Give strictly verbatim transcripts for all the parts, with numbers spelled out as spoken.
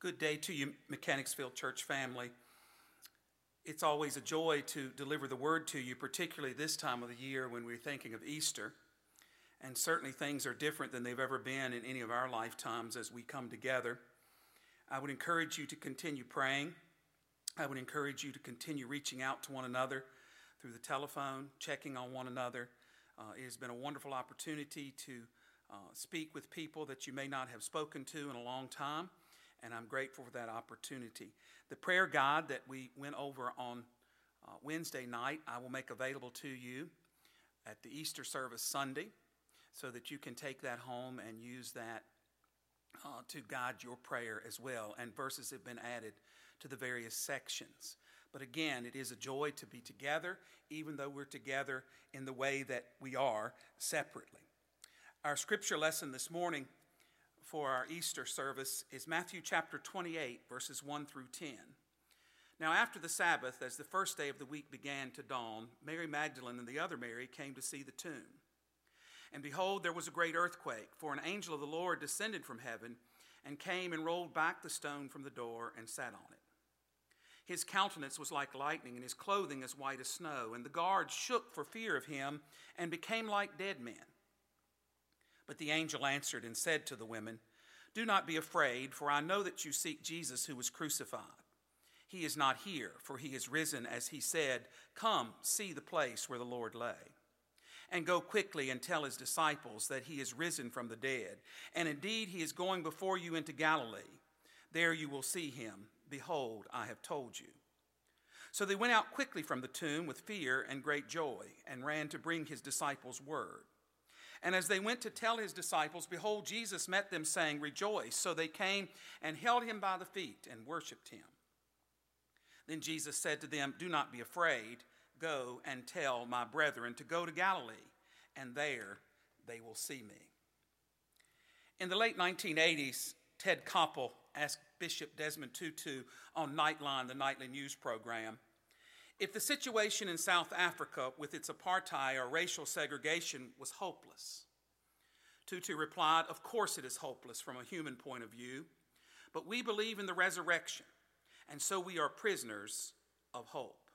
Good day to you, Mechanicsville Church family. It's always a joy to deliver the word to you, particularly this time of the year when we're thinking of Easter. And certainly things are different than they've ever been in any of our lifetimes as we come together. I would encourage you to continue praying. I would encourage you to continue reaching out to one another through the telephone, checking on one another. Uh, it has been a wonderful opportunity to uh, speak with people that you may not have spoken to in a long time. And I'm grateful for that opportunity. The prayer guide that we went over on uh, Wednesday night, I will make available to you at the Easter service Sunday so that you can take that home and use that uh, to guide your prayer as well. And verses have been added to the various sections. But again, it is a joy to be together, even though we're together in the way that we are separately. Our scripture lesson this morning for our Easter service is Matthew chapter twenty-eight, verses one through ten. Now after the Sabbath, as the first day of the week began to dawn, Mary Magdalene and the other Mary came to see the tomb. And behold, there was a great earthquake, for an angel of the Lord descended from heaven and came and rolled back the stone from the door and sat on it. His countenance was like lightning, and his clothing as white as snow. And the guards shook for fear of him and became like dead men. But the angel answered and said to the women, "Do not be afraid, for I know that you seek Jesus who was crucified. He is not here, for he is risen as he said. Come, see the place where the Lord lay. And go quickly and tell his disciples that he is risen from the dead. And indeed, he is going before you into Galilee. There you will see him. Behold, I have told you." So they went out quickly from the tomb with fear and great joy, and ran to bring his disciples word. And as they went to tell his disciples, behold, Jesus met them, saying, "Rejoice." So they came and held him by the feet and worshiped him. Then Jesus said to them, "Do not be afraid. Go and tell my brethren to go to Galilee, and there they will see me." In the late nineteen eighties, Ted Koppel asked Bishop Desmond Tutu on Nightline, the nightly news program, if the situation in South Africa with its apartheid or racial segregation was hopeless. Tutu replied, "Of course it is hopeless from a human point of view, but we believe in the resurrection, and so we are prisoners of hope.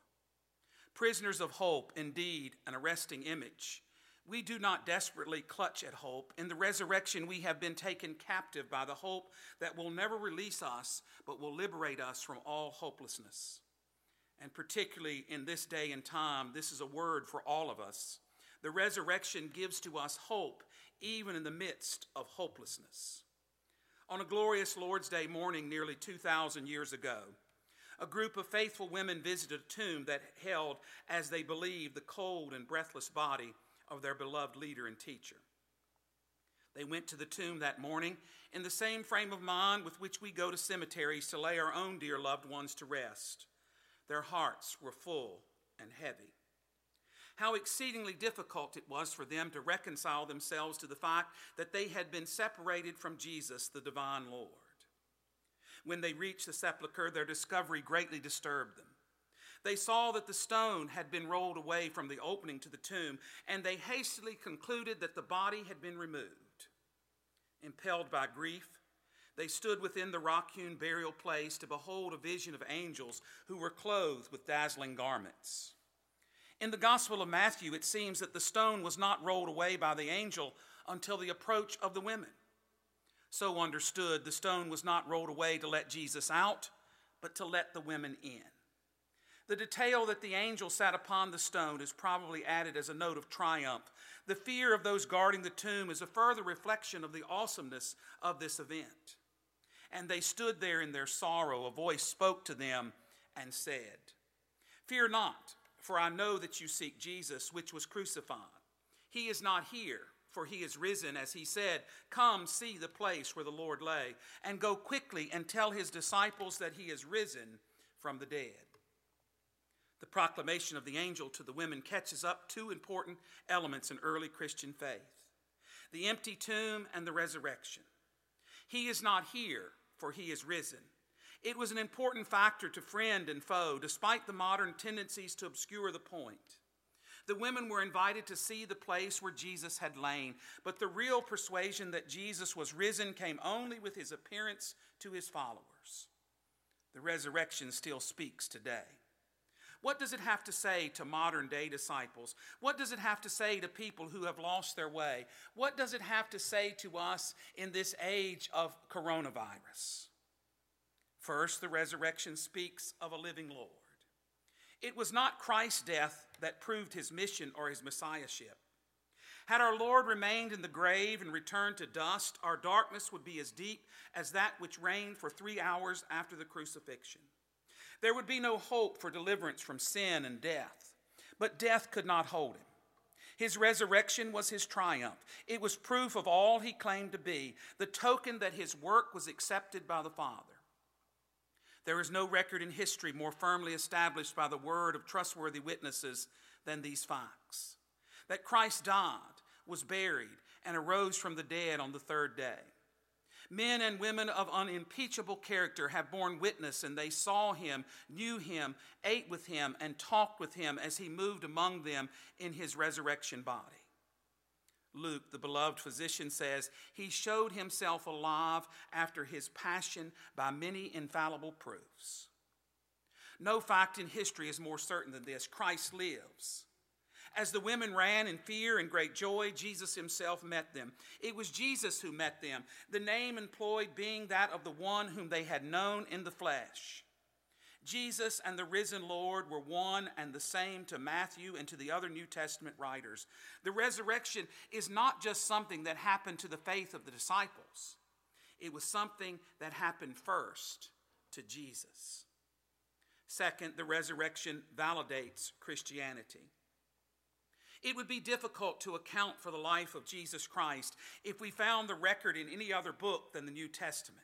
Prisoners of hope, indeed, an arresting image. We do not desperately clutch at hope. In the resurrection, we have been taken captive by the hope that will never release us, but will liberate us from all hopelessness. And particularly in this day and time, this is a word for all of us. The resurrection gives to us hope, even in the midst of hopelessness." On a glorious Lord's Day morning nearly two thousand years ago, a group of faithful women visited a tomb that held, as they believed, the cold and breathless body of their beloved leader and teacher. They went to the tomb that morning in the same frame of mind with which we go to cemeteries to lay our own dear loved ones to rest. Their hearts were full and heavy. How exceedingly difficult it was for them to reconcile themselves to the fact that they had been separated from Jesus, the divine Lord. When they reached the sepulchre, their discovery greatly disturbed them. They saw that the stone had been rolled away from the opening to the tomb, and they hastily concluded that the body had been removed. Impelled by grief, they stood within the rock-hewn burial place to behold a vision of angels who were clothed with dazzling garments. In the Gospel of Matthew, it seems that the stone was not rolled away by the angel until the approach of the women. So understood, the stone was not rolled away to let Jesus out, but to let the women in. The detail that the angel sat upon the stone is probably added as a note of triumph. The fear of those guarding the tomb is a further reflection of the awesomeness of this event. And they stood there in their sorrow. A voice spoke to them and said, "Fear not, for I know that you seek Jesus, which was crucified. He is not here, for he is risen, as he said. Come, see the place where the Lord lay, and go quickly and tell his disciples that he is risen from the dead." The proclamation of the angel to the women catches up two important elements in early Christian faith: the empty tomb and the resurrection. He is not here, for he is risen. It was an important factor to friend and foe, despite the modern tendencies to obscure the point. The women were invited to see the place where Jesus had lain, but the real persuasion that Jesus was risen came only with his appearance to his followers. The resurrection still speaks today. What does it have to say to modern day disciples? What does it have to say to people who have lost their way? What does it have to say to us in this age of coronavirus? First, the resurrection speaks of a living Lord. It was not Christ's death that proved his mission or his messiahship. Had our Lord remained in the grave and returned to dust, our darkness would be as deep as that which reigned for three hours after the crucifixion. There would be no hope for deliverance from sin and death. But death could not hold him. His resurrection was his triumph. It was proof of all he claimed to be, the token that his work was accepted by the Father. There is no record in history more firmly established by the word of trustworthy witnesses than these facts: that Christ died, was buried, and arose from the dead on the third day. Men and women of unimpeachable character have borne witness, and they saw him, knew him, ate with him, and talked with him as he moved among them in his resurrection body. Luke, the beloved physician, says, "He showed himself alive after his passion by many infallible proofs." No fact in history is more certain than this: Christ lives. As the women ran in fear and great joy, Jesus himself met them. It was Jesus who met them, the name employed being that of the one whom they had known in the flesh. Jesus and the risen Lord were one and the same to Matthew and to the other New Testament writers. The resurrection is not just something that happened to the faith of the disciples. It was something that happened first to Jesus. Second, the resurrection validates Christianity. It would be difficult to account for the life of Jesus Christ if we found the record in any other book than the New Testament.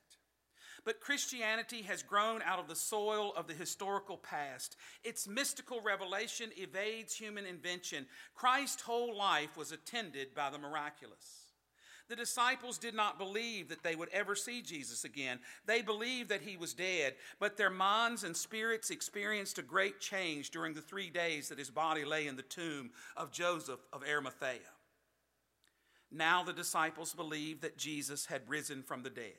But Christianity has grown out of the soil of the historical past. Its mystical revelation evades human invention. Christ's whole life was attended by the miraculous. The disciples did not believe that they would ever see Jesus again. They believed that he was dead, but their minds and spirits experienced a great change during the three days that his body lay in the tomb of Joseph of Arimathea. Now the disciples believed that Jesus had risen from the dead.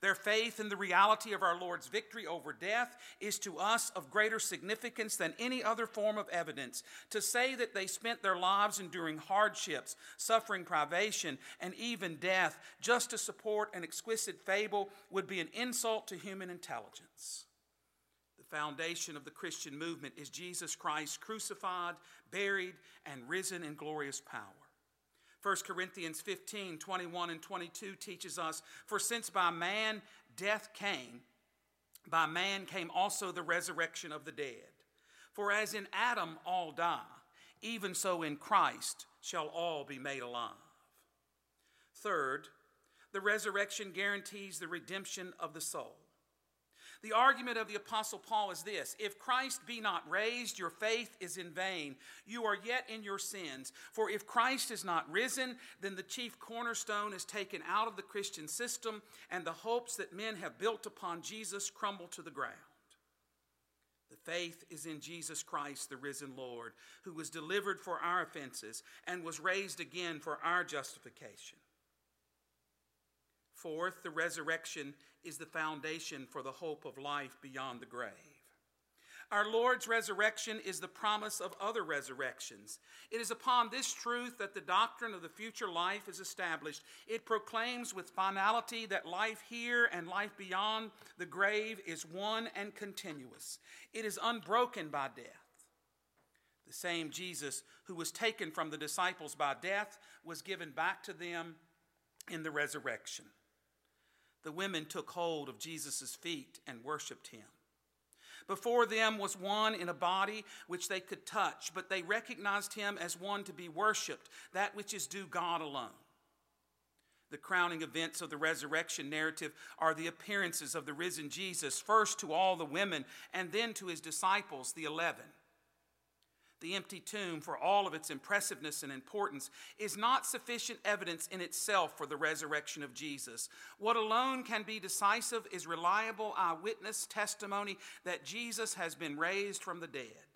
Their faith in the reality of our Lord's victory over death is to us of greater significance than any other form of evidence. To say that they spent their lives enduring hardships, suffering privation, and even death just to support an exquisite fable would be an insult to human intelligence. The foundation of the Christian movement is Jesus Christ crucified, buried, and risen in glorious power. First Corinthians fifteen, twenty-one and twenty-two teaches us, "For since by man death came, by man came also the resurrection of the dead. For as in Adam all die, even so in Christ shall all be made alive." Third, the resurrection guarantees the redemption of the soul. The argument of the Apostle Paul is this: "If Christ be not raised, your faith is in vain. You are yet in your sins. For if Christ is not risen, then the chief cornerstone is taken out of the Christian system, and the hopes that men have built upon Jesus crumble to the ground." The faith is in Jesus Christ, the risen Lord, who was delivered for our offenses and was raised again for our justification. Fourth, the resurrection is the foundation for the hope of life beyond the grave. Our Lord's resurrection is the promise of other resurrections. It is upon this truth that the doctrine of the future life is established. It proclaims with finality that life here and life beyond the grave is one and continuous. It is unbroken by death. The same Jesus who was taken from the disciples by death was given back to them in the resurrection. The women took hold of Jesus' feet and worshiped him. Before them was one in a body which they could touch, but they recognized him as one to be worshiped, that which is due God alone. The crowning events of the resurrection narrative are the appearances of the risen Jesus, first to all the women and then to his disciples, the eleven. The empty tomb, for all of its impressiveness and importance, is not sufficient evidence in itself for the resurrection of Jesus. What alone can be decisive is reliable eyewitness testimony that Jesus has been raised from the dead.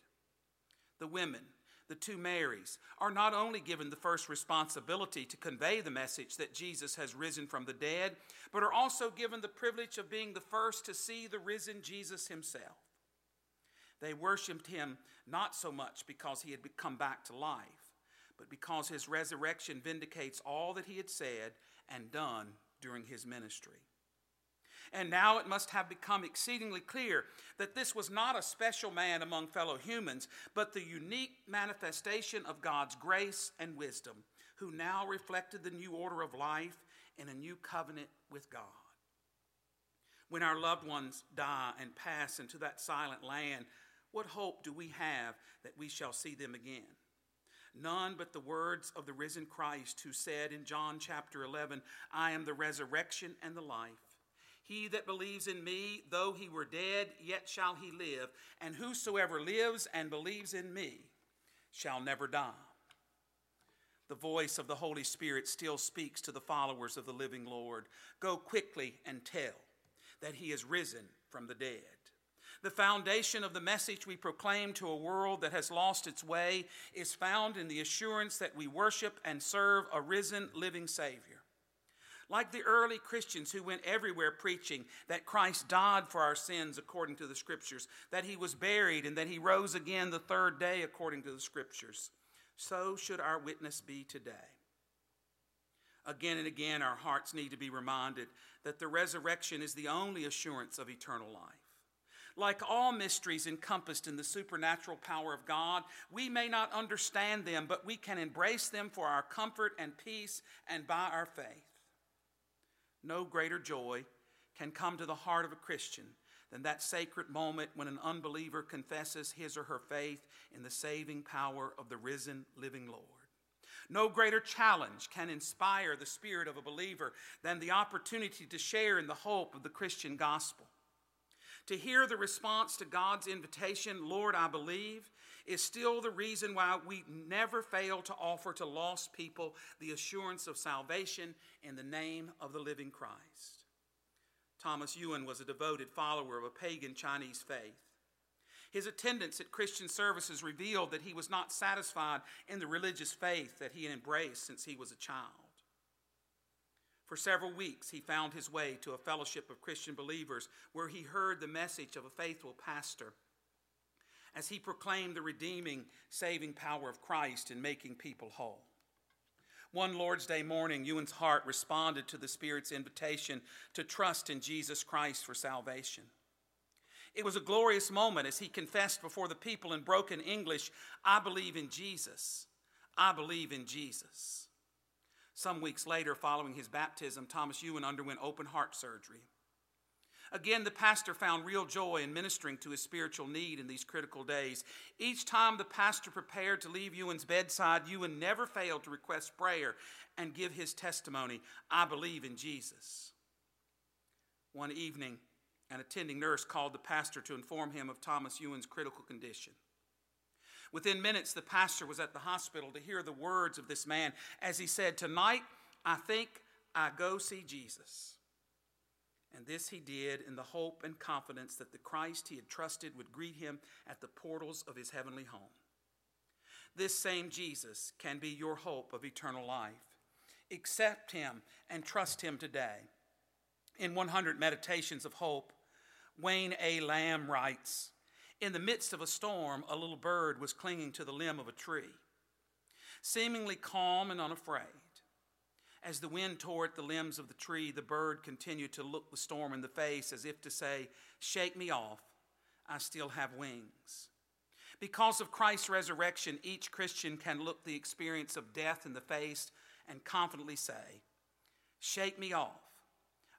The women, the two Marys, are not only given the first responsibility to convey the message that Jesus has risen from the dead, but are also given the privilege of being the first to see the risen Jesus himself. They worshipped him not so much because he had come back to life, but because his resurrection vindicates all that he had said and done during his ministry. And now it must have become exceedingly clear that this was not a special man among fellow humans, but the unique manifestation of God's grace and wisdom, who now reflected the new order of life in a new covenant with God. When our loved ones die and pass into that silent land, what hope do we have that we shall see them again? None but the words of the risen Christ, who said in John chapter eleven, "I am the resurrection and the life. He that believes in me, though he were dead, yet shall he live. And whosoever lives and believes in me shall never die." The voice of the Holy Spirit still speaks to the followers of the living Lord. Go quickly and tell that he is risen from the dead. The foundation of the message we proclaim to a world that has lost its way is found in the assurance that we worship and serve a risen, living Savior. Like the early Christians who went everywhere preaching that Christ died for our sins according to the Scriptures, that he was buried and that he rose again the third day according to the Scriptures, so should our witness be today. Again and again, our hearts need to be reminded that the resurrection is the only assurance of eternal life. Like all mysteries encompassed in the supernatural power of God, we may not understand them, but we can embrace them for our comfort and peace and by our faith. No greater joy can come to the heart of a Christian than that sacred moment when an unbeliever confesses his or her faith in the saving power of the risen, living Lord. No greater challenge can inspire the spirit of a believer than the opportunity to share in the hope of the Christian gospel. To hear the response to God's invitation, "Lord, I believe," is still the reason why we never fail to offer to lost people the assurance of salvation in the name of the living Christ. Thomas Ewan was a devoted follower of a pagan Chinese faith. His attendance at Christian services revealed that he was not satisfied in the religious faith that he had embraced since he was a child. For several weeks, he found his way to a fellowship of Christian believers where he heard the message of a faithful pastor as he proclaimed the redeeming, saving power of Christ in making people whole. One Lord's Day morning, Ewan's heart responded to the Spirit's invitation to trust in Jesus Christ for salvation. It was a glorious moment as he confessed before the people in broken English, "I believe in Jesus. I believe in Jesus." Some weeks later, following his baptism, Thomas Ewan underwent open heart surgery. Again, the pastor found real joy in ministering to his spiritual need in these critical days. Each time the pastor prepared to leave Ewan's bedside, Ewan never failed to request prayer and give his testimony, "I believe in Jesus." One evening, an attending nurse called the pastor to inform him of Thomas Ewan's critical condition. Within minutes, the pastor was at the hospital to hear the words of this man as he said, "Tonight, I think I go see Jesus." And this he did in the hope and confidence that the Christ he had trusted would greet him at the portals of his heavenly home. This same Jesus can be your hope of eternal life. Accept him and trust him today. In one hundred Meditations of Hope, Wayne A. Lamb writes, "In the midst of a storm, a little bird was clinging to the limb of a tree, seemingly calm and unafraid. As the wind tore at the limbs of the tree, the bird continued to look the storm in the face as if to say, 'Shake me off, I still have wings.'" Because of Christ's resurrection, each Christian can look the experience of death in the face and confidently say, "Shake me off,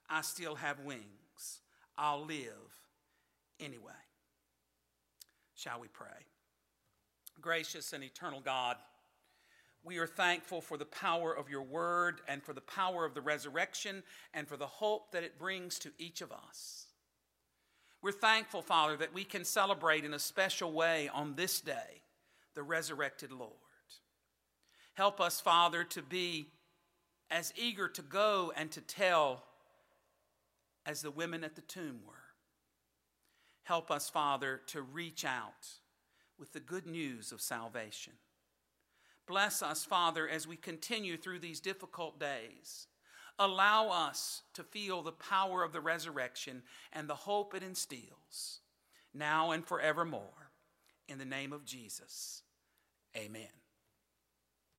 I still have wings. I'll live anyway." Shall we pray? Gracious and eternal God, we are thankful for the power of your word and for the power of the resurrection and for the hope that it brings to each of us. We're thankful, Father, that we can celebrate in a special way on this day the resurrected Lord. Help us, Father, to be as eager to go and to tell as the women at the tomb were. Help us, Father, to reach out with the good news of salvation. Bless us, Father, as we continue through these difficult days. Allow us to feel the power of the resurrection and the hope it instills, now and forevermore. In the name of Jesus, amen.